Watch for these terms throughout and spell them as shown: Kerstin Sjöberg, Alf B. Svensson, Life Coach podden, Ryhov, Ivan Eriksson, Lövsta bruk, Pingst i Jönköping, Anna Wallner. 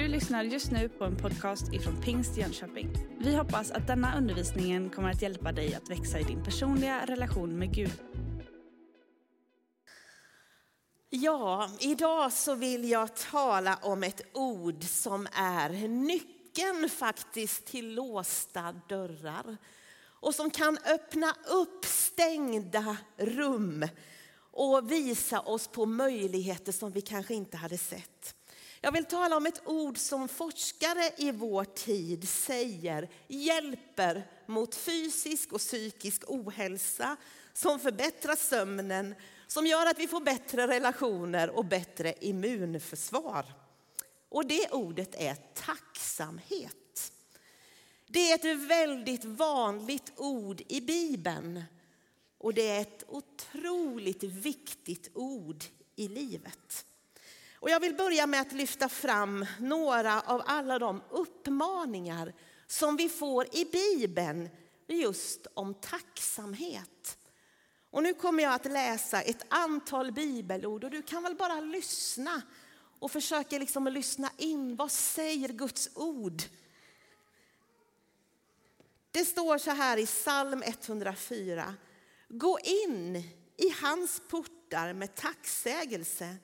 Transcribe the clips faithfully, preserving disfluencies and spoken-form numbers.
Du lyssnar just nu på en podcast ifrån Pingst i Jönköping. Vi hoppas att denna undervisningen kommer att hjälpa dig att växa i din personliga relation med Gud. Ja, idag så vill jag tala om ett ord som är nyckeln faktiskt till låsta dörrar. Och som kan öppna upp stängda rum och visa oss på möjligheter som vi kanske inte hade sett. Jag vill tala om ett ord som forskare i vår tid säger hjälper mot fysisk och psykisk ohälsa, som förbättrar sömnen, som gör att vi får bättre relationer och bättre immunförsvar. Och det ordet är tacksamhet. Det är ett väldigt vanligt ord i Bibeln och det är ett otroligt viktigt ord i livet. Och jag vill börja med att lyfta fram några av alla de uppmaningar som vi får i Bibeln just om tacksamhet. Och nu kommer jag att läsa ett antal bibelord och du kan väl bara lyssna och försöka liksom lyssna in. Vad säger Guds ord? Det står så här i psalm etthundrafyra. Gå in i hans portar med tacksägelse.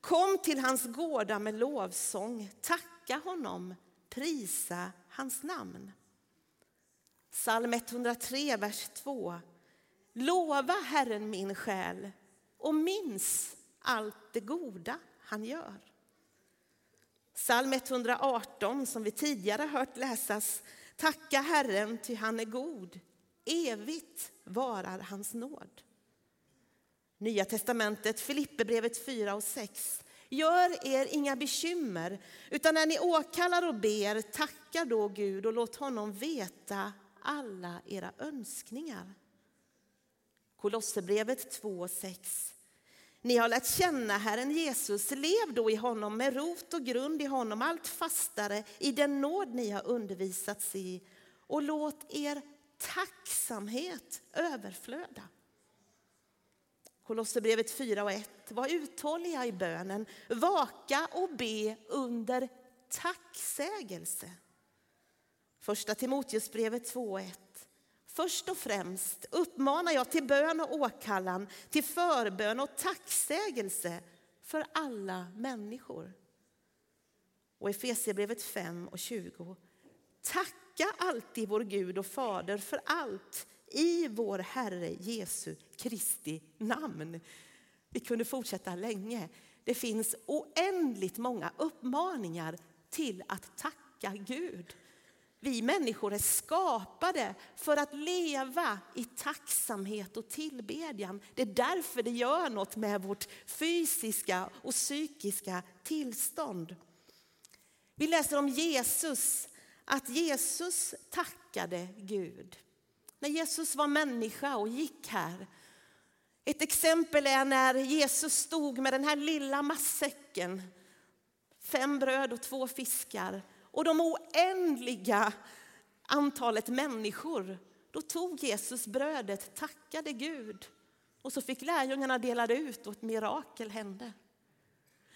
Kom till hans gårdar med lovsång, tacka honom, prisa hans namn. Psalm etthundratre, vers två. Lova Herren min själ och minns allt det goda han gör. Psalm etthundraarton, som vi tidigare hört läsas. Tacka Herren ty han är god, evigt varar hans nåd. Nya testamentet, Filipperbrevet fyra och sex. Gör er inga bekymmer, utan när ni åkallar och ber, tacka då Gud och låt honom veta alla era önskningar. Kolosserbrevet två och sex. Ni har lärt känna Herren Jesus, lev då i honom med rot och grund i honom, allt fastare i den nåd ni har undervisats i. Och låt er tacksamhet överflöda. Kolosserbrevet fyra och ett. Var uthålliga i bönen. Vaka och be under tacksägelse. Första Timoteusbrevet två och ett. Först och främst uppmanar jag till bön och åkallan, till förbön och tacksägelse för alla människor. Och Efesierbrevet fem och tjugo. Tacka alltid vår Gud och Fader för allt i vår Herre Jesu Kristi namn. Vi kunde fortsätta länge. Det finns oändligt många uppmaningar till att tacka Gud. Vi människor är skapade för att leva i tacksamhet och tillbedjan. Det är därför det gör något med vårt fysiska och psykiska tillstånd. Vi läser om Jesus, att Jesus tackade Gud. När Jesus var människa och gick här. Ett exempel är när Jesus stod med den här lilla matsäcken. Fem bröd och två fiskar. Och de oändliga antalet människor. Då tog Jesus brödet, tackade Gud. Och så fick lärjungarna dela det ut och ett mirakel hände.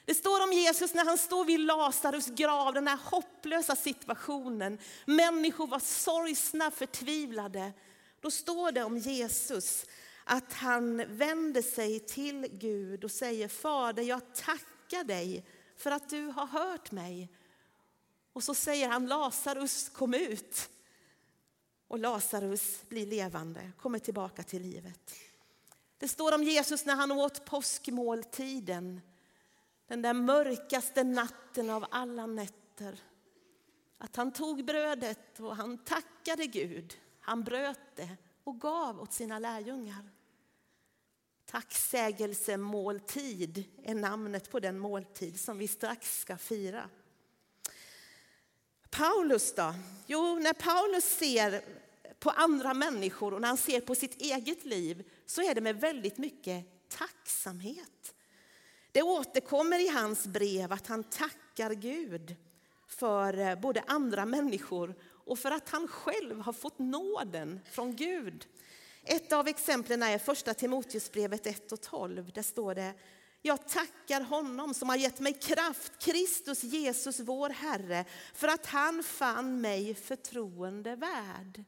Det står om Jesus när han står vid Lazarus grav, den här hopplösa situationen. Människor var sorgsna, förtvivlade. Då står det om Jesus att han vänder sig till Gud och säger: Fader, jag tackar dig för att du har hört mig. Och så säger han: Lazarus, kom ut. Och Lazarus blir levande, kommer tillbaka till livet. Det står om Jesus när han åt påskmåltiden. Den där mörkaste natten av alla nätter. Att han tog brödet och han tackade Gud. Han bröt det och gav åt sina lärjungar. Tacksägelsemåltid är namnet på den måltid som vi strax ska fira. Paulus då? Jo, när Paulus ser på andra människor och när han ser på sitt eget liv så är det med väldigt mycket tacksamhet. Det återkommer i hans brev att han tackar Gud för både andra människor och för att han själv har fått nåden från Gud. Ett av exemplen är första Timoteusbrevet ett och tolv. Där står det: Jag tackar honom som har gett mig kraft, Kristus Jesus vår Herre, för att han fann mig förtroendevärd.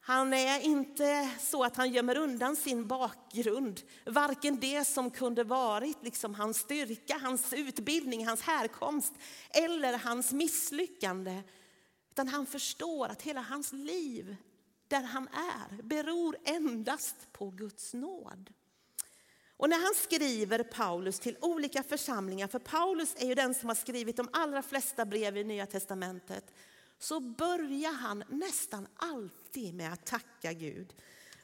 Han är inte så att han gömmer undan sin bakgrund. Varken det som kunde varit liksom hans styrka, hans utbildning, hans härkomst eller hans misslyckande. Utan han förstår att hela hans liv där han är beror endast på Guds nåd. Och när han skriver Paulus till olika församlingar, för Paulus är ju den som har skrivit de allra flesta brev i Nya Testamentet, så börjar han nästan alltid med att tacka Gud.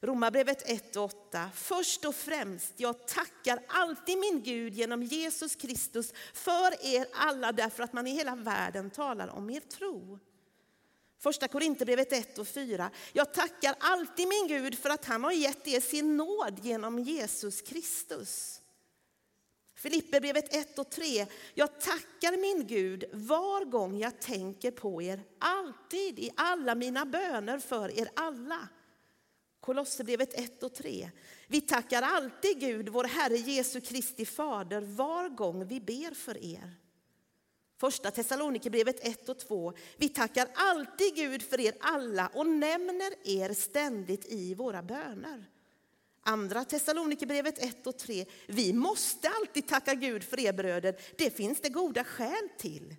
Romarbrevet ett åtta. Först och främst, jag tackar alltid min Gud genom Jesus Kristus för er alla, därför att man i hela världen talar om er tro. Första Korinthierbrevet ett och fyra. Jag tackar alltid min Gud för att han har gett er sin nåd genom Jesus Kristus. Filipperbrevet ett och tre. Jag tackar min Gud var gång jag tänker på er, alltid i alla mina böner för er alla. Kolosserbrevet ett och tre. Vi tackar alltid Gud, vår Herre Jesu Kristi Fader, var gång vi ber för er. Första Thessalonikerbrevet ett och två. Vi tackar alltid Gud för er alla och nämner er ständigt i våra böner. Andra Thessalonikerbrevet ett och tre. Vi måste alltid tacka Gud för er bröder. Det finns det goda skäl till.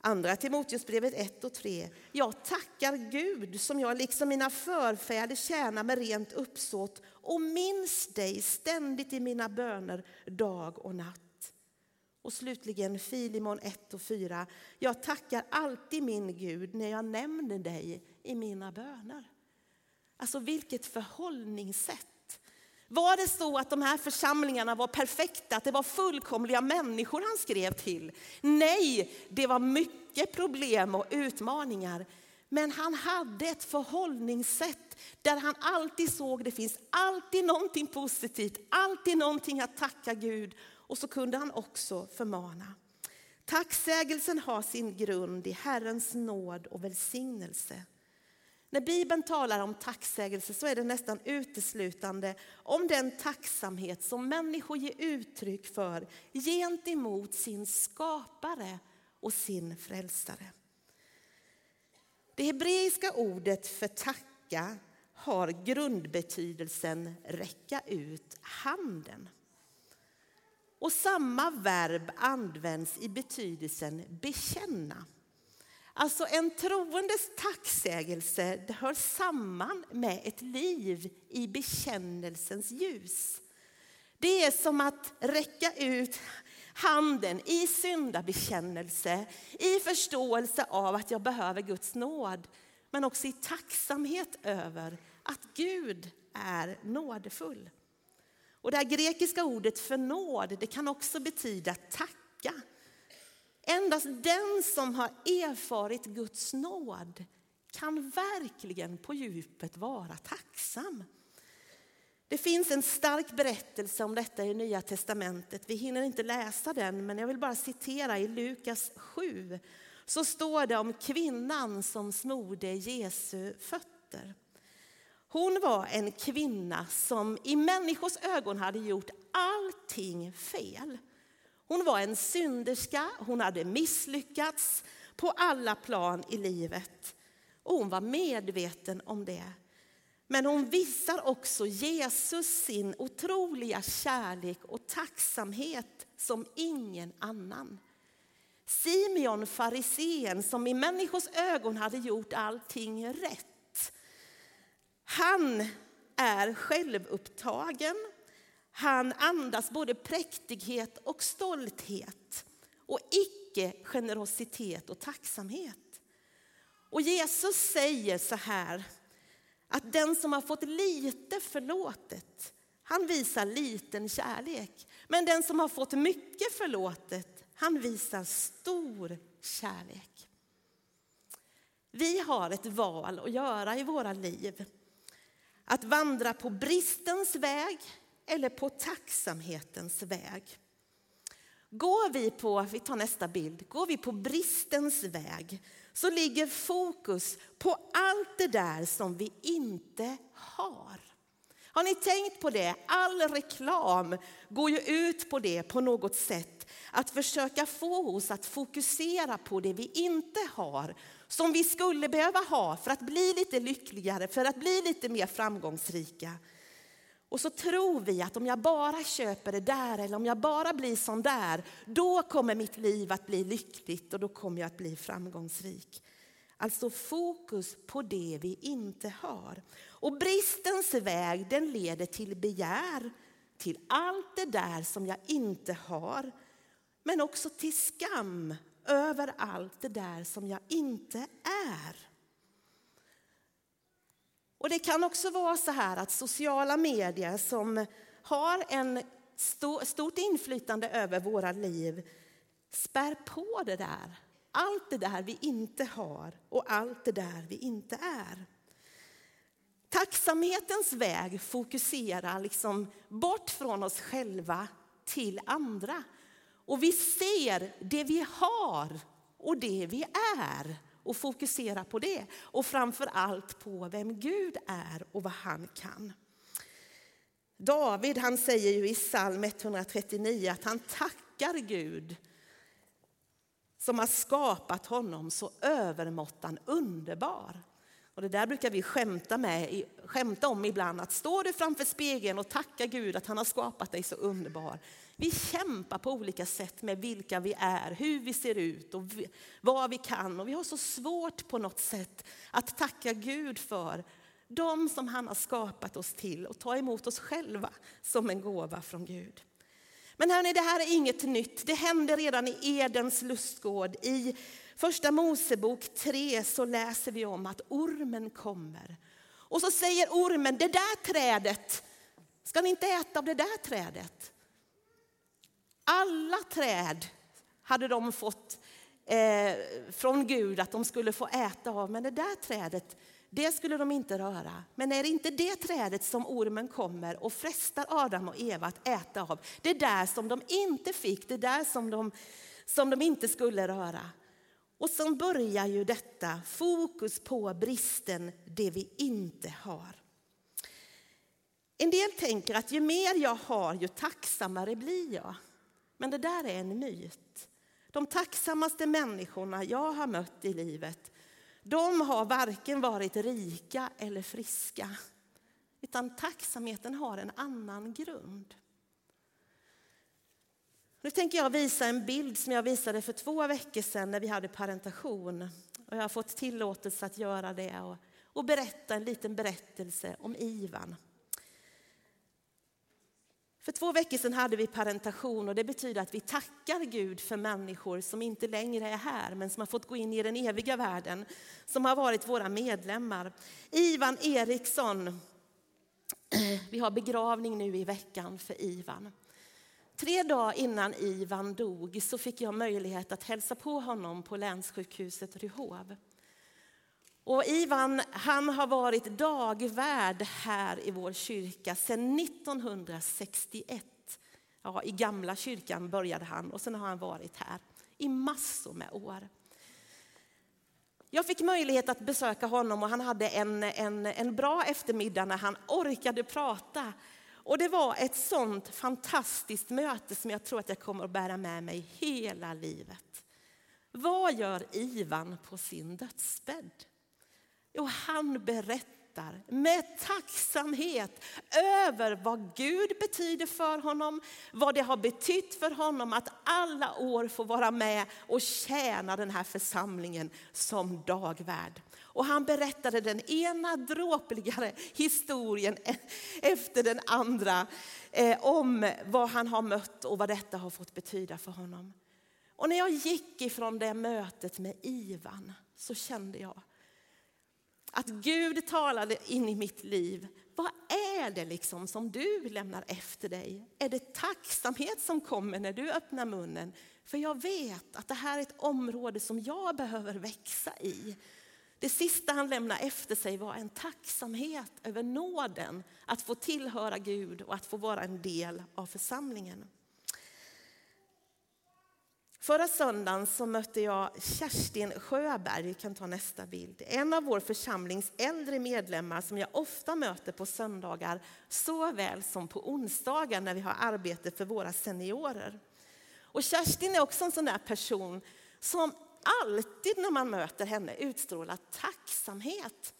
Andra Timoteusbrevet ett och tre. Jag tackar Gud som jag liksom mina förfäder tjänar med rent uppsåt och minns dig ständigt i mina böner dag och natt. Och slutligen Filimon ett och fyra. Jag tackar alltid min Gud när jag nämner dig i mina böner. Alltså vilket förhållningssätt. Var det så att de här församlingarna var perfekta? Att det var fullkomliga människor han skrev till? Nej, det var mycket problem och utmaningar. Men han hade ett förhållningssätt där han alltid såg det finns alltid någonting positivt. Alltid någonting att tacka Gud. Och så kunde han också förmana. Tacksägelsen har sin grund i Herrens nåd och välsignelse. När Bibeln talar om tacksägelse så är det nästan uteslutande om den tacksamhet som människor ger uttryck för gentemot sin skapare och sin frälsare. Det hebreiska ordet för tacka har grundbetydelsen räcka ut handen. Och samma verb används i betydelsen bekänna. Alltså en troendes tacksägelse det hör samman med ett liv i bekännelsens ljus. Det är som att räcka ut handen i syndabekännelse, i förståelse av att jag behöver Guds nåd. Men också i tacksamhet över att Gud är nådefull. Och det grekiska ordet för nåd, det kan också betyda tacka. Endast den som har erfarit Guds nåd kan verkligen på djupet vara tacksam. Det finns en stark berättelse om detta i Nya Testamentet. Vi hinner inte läsa den, men jag vill bara citera i Lukas sju. Så står det om kvinnan som smorde Jesu fötter. Hon var en kvinna som i människors ögon hade gjort allting fel. Hon var en synderska, hon hade misslyckats på alla plan i livet. Och hon var medveten om det. Men hon visar också Jesus sin otroliga kärlek och tacksamhet som ingen annan. Simeon farisén som i människors ögon hade gjort allting rätt. Han är självupptagen. Han andas både präktighet och stolthet. Och icke-generositet och tacksamhet. Och Jesus säger så här. Att den som har fått lite förlåtet, han visar liten kärlek. Men den som har fått mycket förlåtet, han visar stor kärlek. Vi har ett val att göra i våra liv. Att vandra på bristens väg eller på tacksamhetens väg. Går vi på, vi tar nästa bild, går vi på bristens väg så ligger fokus på allt det där som vi inte har. Har ni tänkt på det? All reklam går ju ut på det på något sätt. Att försöka få oss att fokusera på det vi inte har. Som vi skulle behöva ha för att bli lite lyckligare, för att bli lite mer framgångsrika. Och så tror vi att om jag bara köper det där eller om jag bara blir sån där, då kommer mitt liv att bli lyckligt och då kommer jag att bli framgångsrik. Alltså fokus på det vi inte har. Och bristens väg, den leder till begär, till allt det där som jag inte har. Men också till skam över allt det där som jag inte är. Och det kan också vara så här att sociala medier som har en stor, stort inflytande över våra liv spär på det där. Allt det där vi inte har och allt det där vi inte är. Tacksamhetens väg fokuserar liksom bort från oss själva till andra. Och vi ser det vi har och det vi är och fokuserar på det. Och framför allt på vem Gud är och vad han kan. David, han säger ju i psalm ett hundra trettionio att han tackar Gud som har skapat honom så övermåttan underbar. Och det där brukar vi skämta, med, skämta om ibland. Att står du framför spegeln och tackar Gud att han har skapat dig så underbar. Vi kämpar på olika sätt med vilka vi är, hur vi ser ut och vad vi kan. Och vi har så svårt på något sätt att tacka Gud för de som han har skapat oss till. Och ta emot oss själva som en gåva från Gud. Men hörni, det här är inget nytt. Det hände redan i Edens lustgård. I Första Mosebok tre så läser vi om att ormen kommer. Och så säger ormen, det där trädet, ska ni inte äta av det där trädet? Alla träd hade de fått eh, från Gud att de skulle få äta av. Men det där trädet, det skulle de inte röra. Men är det inte det trädet som ormen kommer och frestar Adam och Eva att äta av? Det där som de inte fick, det där som de, som de inte skulle röra. Och så börjar ju detta fokus på bristen, det vi inte har. En del tänker att ju mer jag har, ju tacksammare blir jag. Men det där är en myt. De tacksammaste människorna jag har mött i livet, de har varken varit rika eller friska. Utan tacksamheten har en annan grund. Nu tänker jag visa en bild som jag visade för två veckor sedan när vi hade parentation. Och jag har fått tillåtelse att göra det och, och berätta en liten berättelse om Ivan. För två veckor sedan hade vi parentation och det betyder att vi tackar Gud för människor som inte längre är här men som har fått gå in i den eviga världen, som har varit våra medlemmar. Ivan Eriksson, vi har begravning nu i veckan för Ivan. Tre dagar innan Ivan dog så fick jag möjlighet att hälsa på honom på länssjukhuset Ryhov. Och Ivan, han har varit dagvärd här i vår kyrka sedan nittonhundrasextioett. Ja, i gamla kyrkan började han och sen har han varit här i massor med år. Jag fick möjlighet att besöka honom och han hade en, en, en bra eftermiddag när han orkade prata. Och det var ett sånt fantastiskt möte som jag tror att jag kommer att bära med mig hela livet. Vad gör Ivan på sin dödsbädd? Och han berättar med tacksamhet över vad Gud betyder för honom. Vad det har betytt för honom att alla år få vara med och tjäna den här församlingen som dagvärd. Och han berättade den ena dråpligare historien efter den andra eh, om vad han har mött och vad detta har fått betyda för honom. Och när jag gick ifrån det mötet med Ivan så kände jag att Gud talade in i mitt liv. Vad är det liksom som du lämnar efter dig? Är det tacksamhet som kommer när du öppnar munnen? För jag vet att det här är ett område som jag behöver växa i. Det sista han lämnade efter sig var en tacksamhet över nåden. Att få tillhöra Gud och att få vara en del av församlingen. Förra söndagen så mötte jag Kerstin Sjöberg, vi kan ta nästa bild. En av vår församlings äldre medlemmar som jag ofta möter på söndagar såväl som på onsdagar när vi har arbete för våra seniorer. Och Kerstin är också en sån där person som alltid när man möter henne utstrålar tacksamhet.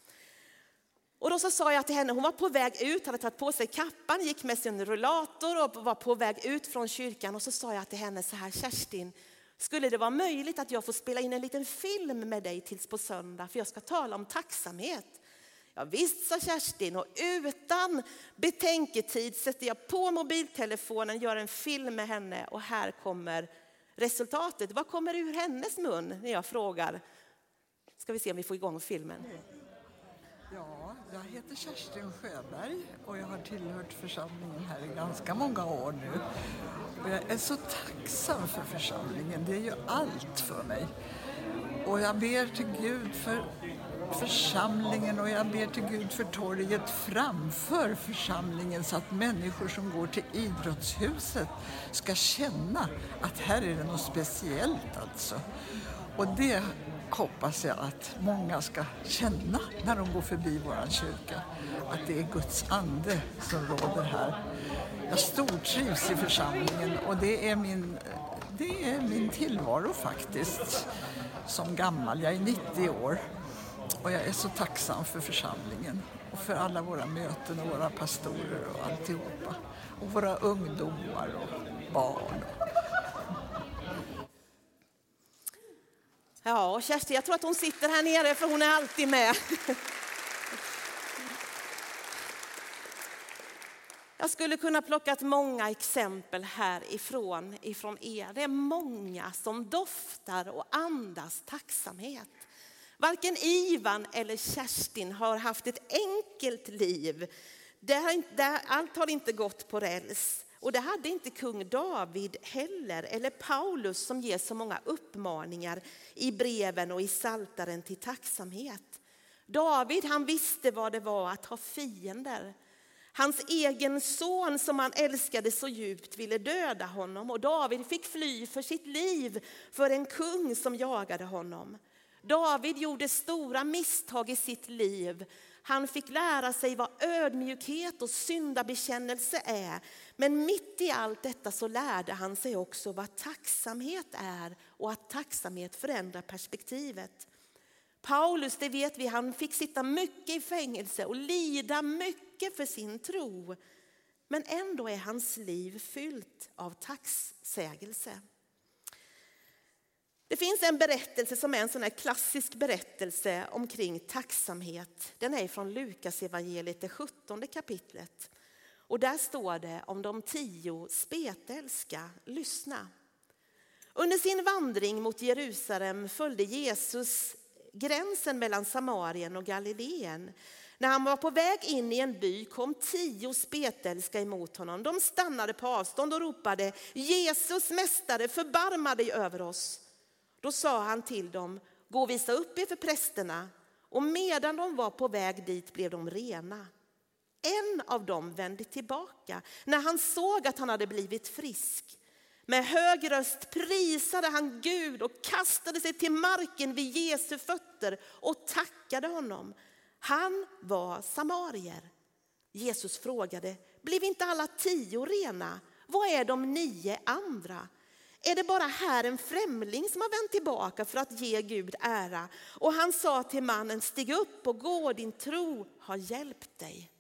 Och då så sa jag till henne, hon var på väg ut, hade tagit på sig kappan, gick med sin rullator och var på väg ut från kyrkan. Och så sa jag till henne så här, Kerstin, skulle det vara möjligt att jag får spela in en liten film med dig tills på söndag? För jag ska tala om tacksamhet. Ja visst, sa Kerstin, och utan betänketid sätter jag på mobiltelefonen, gör en film med henne. Och här kommer resultatet. Vad kommer ur hennes mun när jag frågar? Ska vi se om vi får igång filmen. Ja, jag heter Kerstin Sjöberg och jag har tillhört församlingen här i ganska många år nu. Och jag är så tacksam för församlingen, det är ju allt för mig. Och jag ber till Gud för församlingen och jag ber till Gud för torget framför församlingen så att människor som går till idrottshuset ska känna att här är det något speciellt alltså. Och det hoppas jag att många ska känna när de går förbi våran kyrka. Att det är Guds ande som råder här. Jag stortrivs i församlingen och det är min, det är min tillvaro faktiskt. Som gammal, jag är nittio år och jag är så tacksam för församlingen. Och för alla våra möten och våra pastorer och alltihopa. Och våra ungdomar och barn. Ja, och Kerstin, jag tror att hon sitter här nere för hon är alltid med. Jag skulle kunna plocka ett många exempel härifrån ifrån er. Det är många som doftar och andas tacksamhet. Varken Ivan eller Kerstin har haft ett enkelt liv. Allt har inte gått på räls. Och det hade inte kung David heller eller Paulus som ger så många uppmaningar i breven och i saltaren till tacksamhet. David, han visste vad det var att ha fiender. Hans egen son som han älskade så djupt ville döda honom och David fick fly för sitt liv för en kung som jagade honom. David gjorde stora misstag i sitt liv. Han fick lära sig vad ödmjukhet och syndabekännelse är. Men mitt i allt detta så lärde han sig också vad tacksamhet är och att tacksamhet förändrar perspektivet. Paulus, det vet vi, han fick sitta mycket i fängelse och lida mycket för sin tro. Men ändå är hans liv fyllt av tacksägelse. Det finns en berättelse som är en sån här klassisk berättelse omkring tacksamhet. Den är från Lukas evangeliet, det sjuttonde kapitlet. Och där står det om de tio spetälska, lyssna. Under sin vandring mot Jerusalem följde Jesus gränsen mellan Samarien och Galileen. När han var på väg in i en by kom tio spetälska emot honom. De stannade på avstånd och ropade, Jesus mästare, förbarma dig över oss. Då sa han till dem, gå och visa upp er för prästerna. Och medan de var på väg dit blev de rena. En av dem vände tillbaka när han såg att han hade blivit frisk. Med hög röst prisade han Gud och kastade sig till marken vid Jesu fötter och tackade honom. Han var samarier. Jesus frågade, blev inte alla tio rena? Vad är de nio andra? Är det bara här en främling som har vänt tillbaka för att ge Gud ära? Och han sa till mannen, stig upp och gå, din tro har hjälpt dig.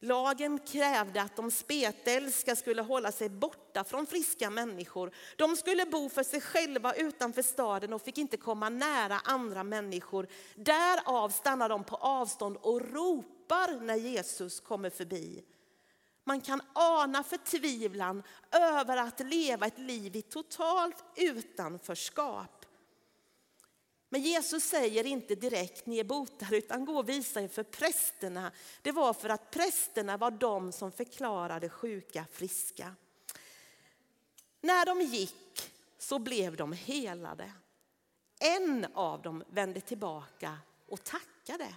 Lagen krävde att de spetälska skulle hålla sig borta från friska människor. De skulle bo för sig själva utanför staden och fick inte komma nära andra människor. Därav stannar de på avstånd och ropar när Jesus kommer förbi. Man kan ana förtvivlan över att leva ett liv i totalt utanförskap. Men Jesus säger inte direkt, ni är botade, utan gå och visa er för prästerna. Det var för att prästerna var de som förklarade sjuka friska. När de gick så blev de helade. En av dem vände tillbaka och tackade.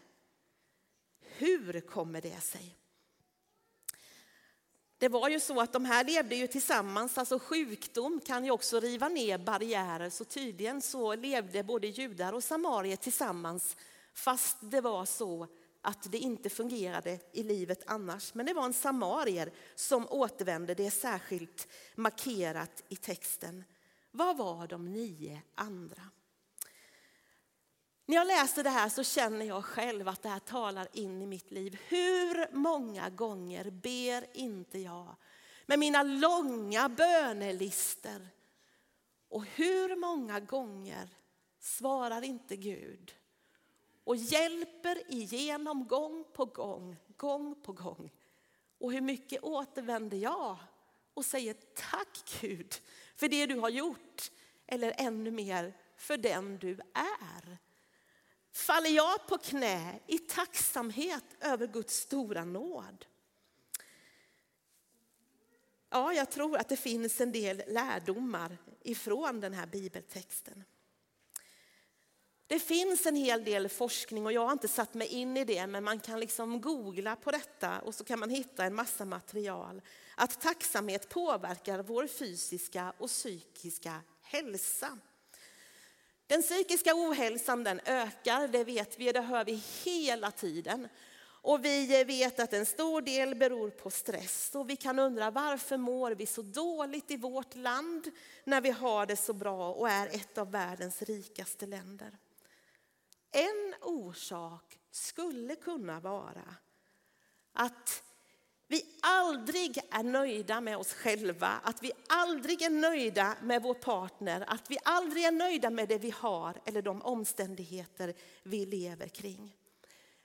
Hur kommer det sig? Det var ju så att de här levde ju tillsammans, alltså sjukdom kan ju också riva ner barriärer, så tydligen så levde både judar och samarier tillsammans fast det var så att det inte fungerade i livet annars. Men det var en samarier som återvände, det är särskilt markerat i texten. Vad var de nio andra? När jag läser det här så känner jag själv att det här talar in i mitt liv. Hur många gånger ber inte jag med mina långa bönelister? Och hur många gånger svarar inte Gud? Och hjälper igenom gång på gång, gång på gång. Och hur mycket återvänder jag och säger tack Gud för det du har gjort. Eller ännu mer för den du är. Faller jag på knä i tacksamhet över Guds stora nåd? Ja, jag tror att det finns en del lärdomar ifrån den här bibeltexten. Det finns en hel del forskning och jag har inte satt mig in i det, men man kan liksom googla på detta och så kan man hitta en massa material. Att tacksamhet påverkar vår fysiska och psykiska hälsa. Den psykiska ohälsan den ökar, det vet vi, det hör vi hela tiden. Och vi vet att en stor del beror på stress. Och vi kan undra varför mår vi så dåligt i vårt land när vi har det så bra och är ett av världens rikaste länder. En orsak skulle kunna vara att vi aldrig är nöjda med oss själva, att vi aldrig är nöjda med vår partner, att vi aldrig är nöjda med det vi har eller de omständigheter vi lever kring.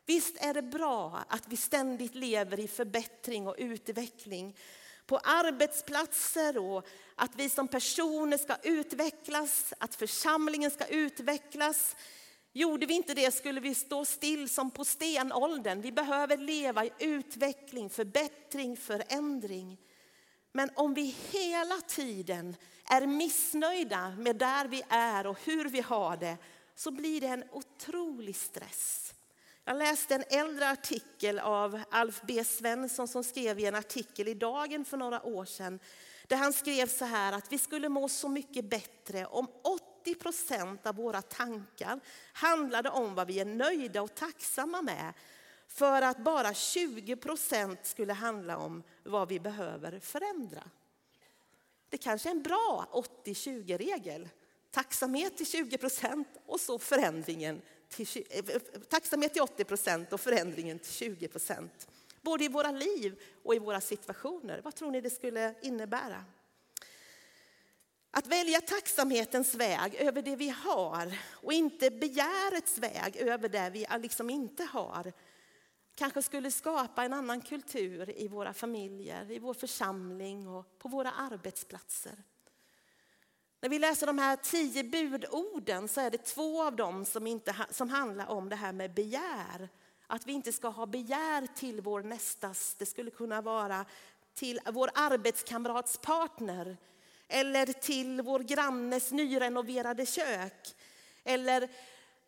Visst är det bra att vi ständigt lever i förbättring och utveckling på arbetsplatser och att vi som personer ska utvecklas, att församlingen ska utvecklas. Gjorde vi inte det skulle vi stå still som på stenåldern. Vi behöver leva i utveckling, förbättring, förändring. Men om vi hela tiden är missnöjda med där vi är och hur vi har det så blir det en otrolig stress. Jag läste en äldre artikel av Alf B. Svensson som skrev i en artikel i Dagen för några år sedan. Där han skrev så här att vi skulle må så mycket bättre om åttio procent av våra tankar handlade om vad vi är nöjda och tacksamma med. För att bara tjugo procent skulle handla om vad vi behöver förändra. Det kanske är en bra åttio tjugo-regel. Tacksamhet till tjugo procent och så förändringen. Till, tacksamhet till åttio procent och förändringen till tjugo procent. Både i våra liv och i våra situationer. Vad tror ni det skulle innebära? Att välja tacksamhetens väg över det vi har och inte begärets väg över det vi liksom inte har kanske skulle skapa en annan kultur i våra familjer, i vår församling och på våra arbetsplatser. När vi läser de här tio budorden så är det två av dem som, inte, som handlar om det här med begär. Att vi inte ska ha begär till vår nästas. Det skulle kunna vara till vår arbetskamrats partner. Eller till vår grannes nyrenoverade kök. Eller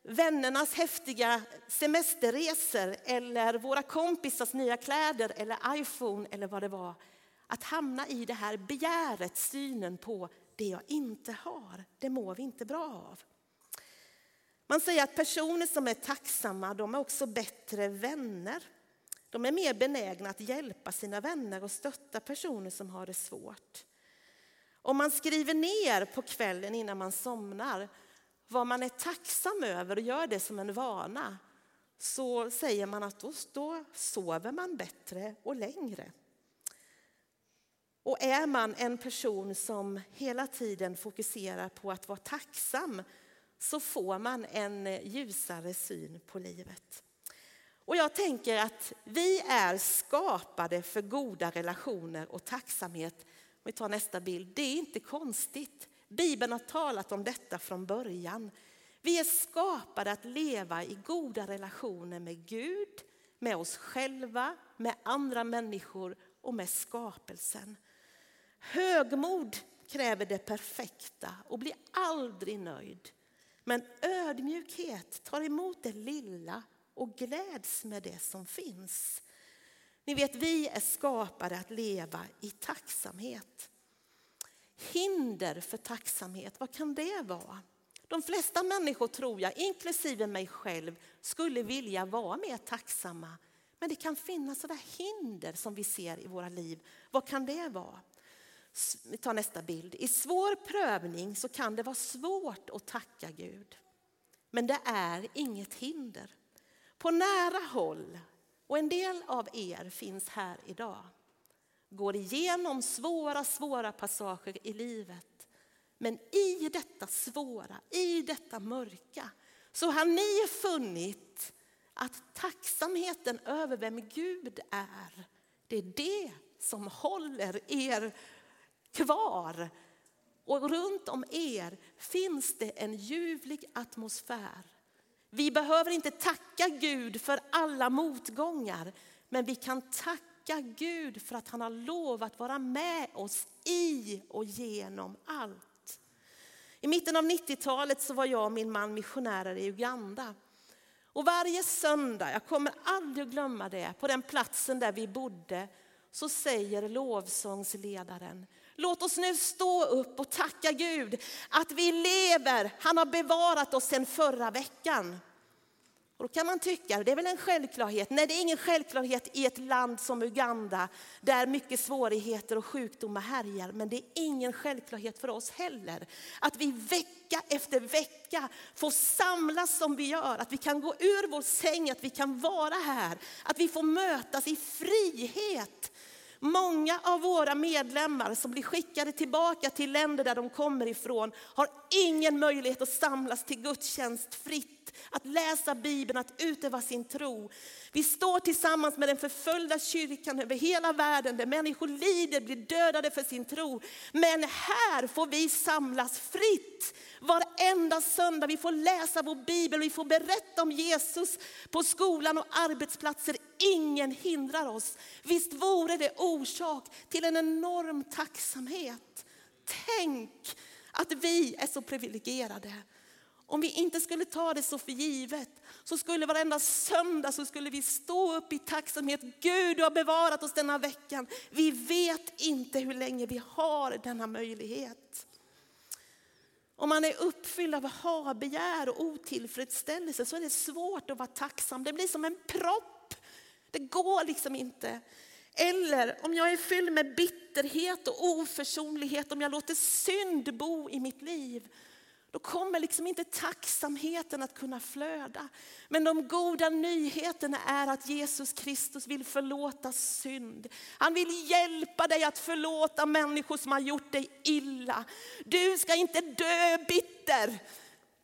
vännernas häftiga semesterresor. Eller våra kompisars nya kläder. Eller iPhone eller vad det var. Att hamna i det här begäret, synen på det jag inte har, det mår vi inte bra av. Man säger att personer som är tacksamma, de är också bättre vänner. De är mer benägna att hjälpa sina vänner och stötta personer som har det svårt. Om man skriver ner på kvällen innan man somnar vad man är tacksam över och gör det som en vana, så säger man att då, då sover man bättre och längre. Och är man en person som hela tiden fokuserar på att vara tacksam så får man en ljusare syn på livet. Och jag tänker att vi är skapade för goda relationer och tacksamhet. Om vi tar nästa bild. Det är inte konstigt. Bibeln har talat om detta från början. Vi är skapade att leva i goda relationer med Gud, med oss själva, med andra människor och med skapelsen. Högmod kräver det perfekta och blir aldrig nöjd. Men ödmjukhet tar emot det lilla och gläds med det som finns. Ni vet, vi är skapade att leva i tacksamhet. Hinder för tacksamhet, vad kan det vara? De flesta människor, tror jag, inklusive mig själv, skulle vilja vara mer tacksamma. Men det kan finnas sådana hinder som vi ser i våra liv. Vad kan det vara? Vi tar nästa bild. I svår prövning så kan det vara svårt att tacka Gud. Men det är inget hinder. På nära håll, och en del av er finns här idag, går igenom svåra, svåra passager i livet. Men i detta svåra, i detta mörka, så har ni funnit att tacksamheten över vem Gud är, det är det som håller er kvar. Och runt om er finns det en ljuvlig atmosfär. Vi behöver inte tacka Gud för alla motgångar, men vi kan tacka Gud för att han har lovat vara med oss i och genom allt. I mitten av nittiotalet så var jag och min man missionärer i Uganda. Och varje söndag, jag kommer aldrig att glömma det, på den platsen där vi bodde, så säger lovsångsledaren: låt oss nu stå upp och tacka Gud att vi lever. Han har bevarat oss sedan förra veckan. Och då kan man tycka, det är väl en självklarhet. Nej, det är ingen självklarhet i ett land som Uganda, där mycket svårigheter och sjukdomar härjar. Men det är ingen självklarhet för oss heller. Att vi vecka efter vecka får samlas som vi gör. Att vi kan gå ur vår säng, att vi kan vara här. Att vi får mötas i frihet. Många av våra medlemmar som blir skickade tillbaka till länder där de kommer ifrån har ingen möjlighet att samlas till gudstjänst fritt, att läsa Bibeln, att utöva sin tro. Vi står tillsammans med den förföljda kyrkan över hela världen, där människor lider, blir dödade för sin tro. Men här får vi samlas fritt varenda söndag. Vi får läsa vår Bibel och vi får berätta om Jesus på skolan och arbetsplatser. Ingen hindrar oss. Visst vore det orsak till en enorm tacksamhet. Tänk att vi är så privilegierade. Om vi inte skulle ta det så för givet, så skulle varenda söndag så skulle vi stå upp i tacksamhet. Gud, du har bevarat oss denna veckan. Vi vet inte hur länge vi har denna möjlighet. Om man är uppfylld av ha-begär och otillfredsställelse, så är det svårt att vara tacksam. Det blir som en propp. Det går liksom inte. Eller om jag är fylld med bitterhet och oförsonlighet, om jag låter synd bo i mitt liv, då kommer liksom inte tacksamheten att kunna flöda. Men de goda nyheterna är att Jesus Kristus vill förlåta synd. Han vill hjälpa dig att förlåta människor som har gjort dig illa. Du ska inte dö bitter.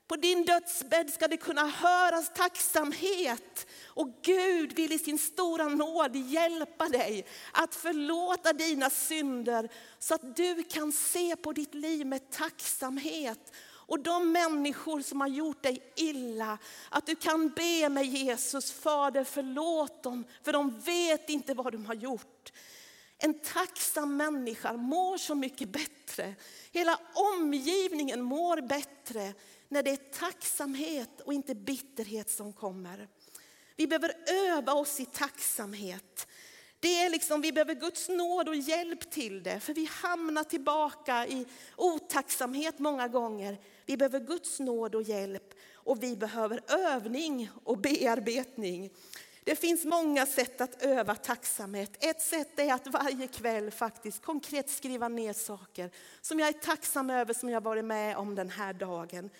På din dödsbädd ska det kunna höras tacksamhet. Och Gud vill i sin stora nåd hjälpa dig att förlåta dina synder, så att du kan se på ditt liv med tacksamhet. Och de människor som har gjort dig illa, att du kan be med Jesus: Fader, förlåt dem, för de vet inte vad de har gjort. En tacksam människa mår så mycket bättre. Hela omgivningen mår bättre när det är tacksamhet och inte bitterhet som kommer. Vi behöver öva oss i tacksamhet. Det är liksom, vi behöver Guds nåd och hjälp till det. För vi hamnar tillbaka i otacksamhet många gånger. Vi behöver Guds nåd och hjälp. Och vi behöver övning och bearbetning. Det finns många sätt att öva tacksamhet. Ett sätt är att varje kväll faktiskt konkret skriva ner saker som jag är tacksam över, som jag varit med om den här dagen.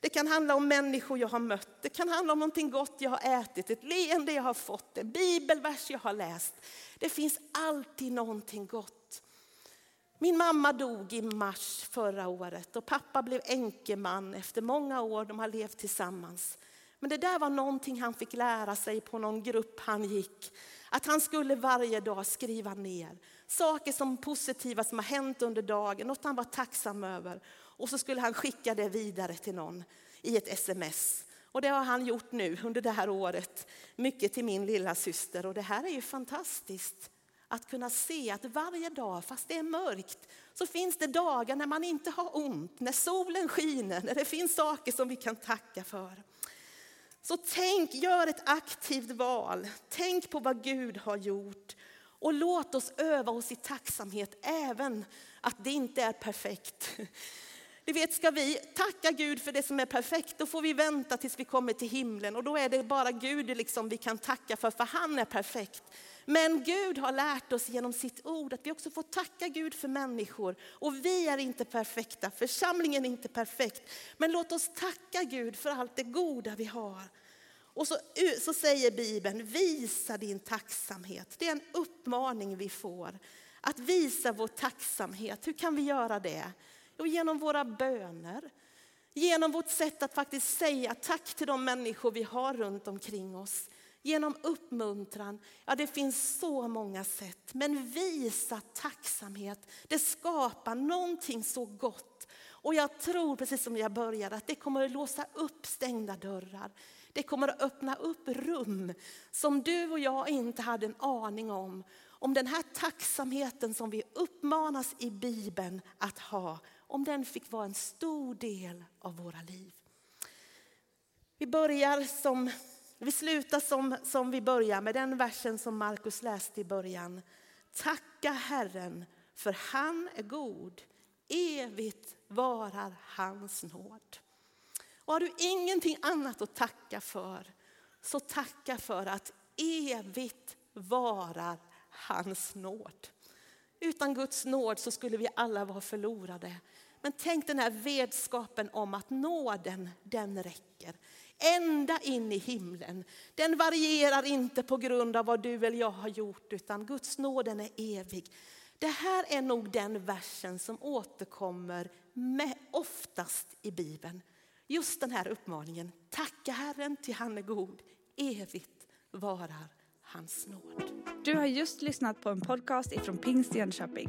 Det kan handla om människor jag har mött. Det kan handla om någonting gott jag har ätit. Ett leende jag har fått. En bibelvers jag har läst. Det finns alltid någonting gott. Min mamma dog i mars förra året. Och pappa blev änkeman efter många år. De har levt tillsammans. Men det där var någonting han fick lära sig på någon grupp han gick. Att han skulle varje dag skriva ner saker som positiva som har hänt under dagen. Något han var tacksam över. Och så skulle han skicka det vidare till någon i ett sms. Och det har han gjort nu under det här året. Mycket till min lilla syster. Och det här är ju fantastiskt. Att kunna se att varje dag, fast det är mörkt, så finns det dagar när man inte har ont. När solen skiner. När det finns saker som vi kan tacka för. Så tänk, gör ett aktivt val. Tänk på vad Gud har gjort. Och låt oss öva oss i tacksamhet även att det inte är perfekt. Du vet, ska vi tacka Gud för det som är perfekt, då får vi vänta tills vi kommer till himlen. Och då är det bara Gud liksom vi kan tacka för, för han är perfekt. Men Gud har lärt oss genom sitt ord att vi också får tacka Gud för människor. Och vi är inte perfekta, församlingen är inte perfekt. Men låt oss tacka Gud för allt det goda vi har. Och så, så säger Bibeln, visa din tacksamhet. Det är en uppmaning vi får. Att visa vår tacksamhet. Hur kan vi göra det? Och genom våra böner. Genom vårt sätt att faktiskt säga tack till de människor vi har runt omkring oss. Genom uppmuntran. Ja, det finns så många sätt. Men visa tacksamhet. Det skapar någonting så gott. Och jag tror, precis som jag började, att det kommer att låsa upp stängda dörrar. Det kommer att öppna upp rum som du och jag inte hade en aning om. Om den här tacksamheten som vi uppmanas i Bibeln att ha. Om den fick vara en stor del av våra liv. Vi börjar som, vi slutar som, som vi börjar med den versen som Markus läste i början. Tacka Herren, för han är god. Evigt varar hans nåd. Och har du ingenting annat att tacka för, så tacka för att evigt varar hans nåd. Utan Guds nåd så skulle vi alla vara förlorade. Men tänk den här vetskapen om att nåden, den räcker. Ända in i himlen. Den varierar inte på grund av vad du eller jag har gjort, utan Guds nåden är evig. Det här är nog den versen som återkommer med oftast i Bibeln. Just den här uppmaningen. Tacka Herren, till han är god. Evigt varar hans nåd. Du har just lyssnat på en podcast ifrån Pingst i Jönköping.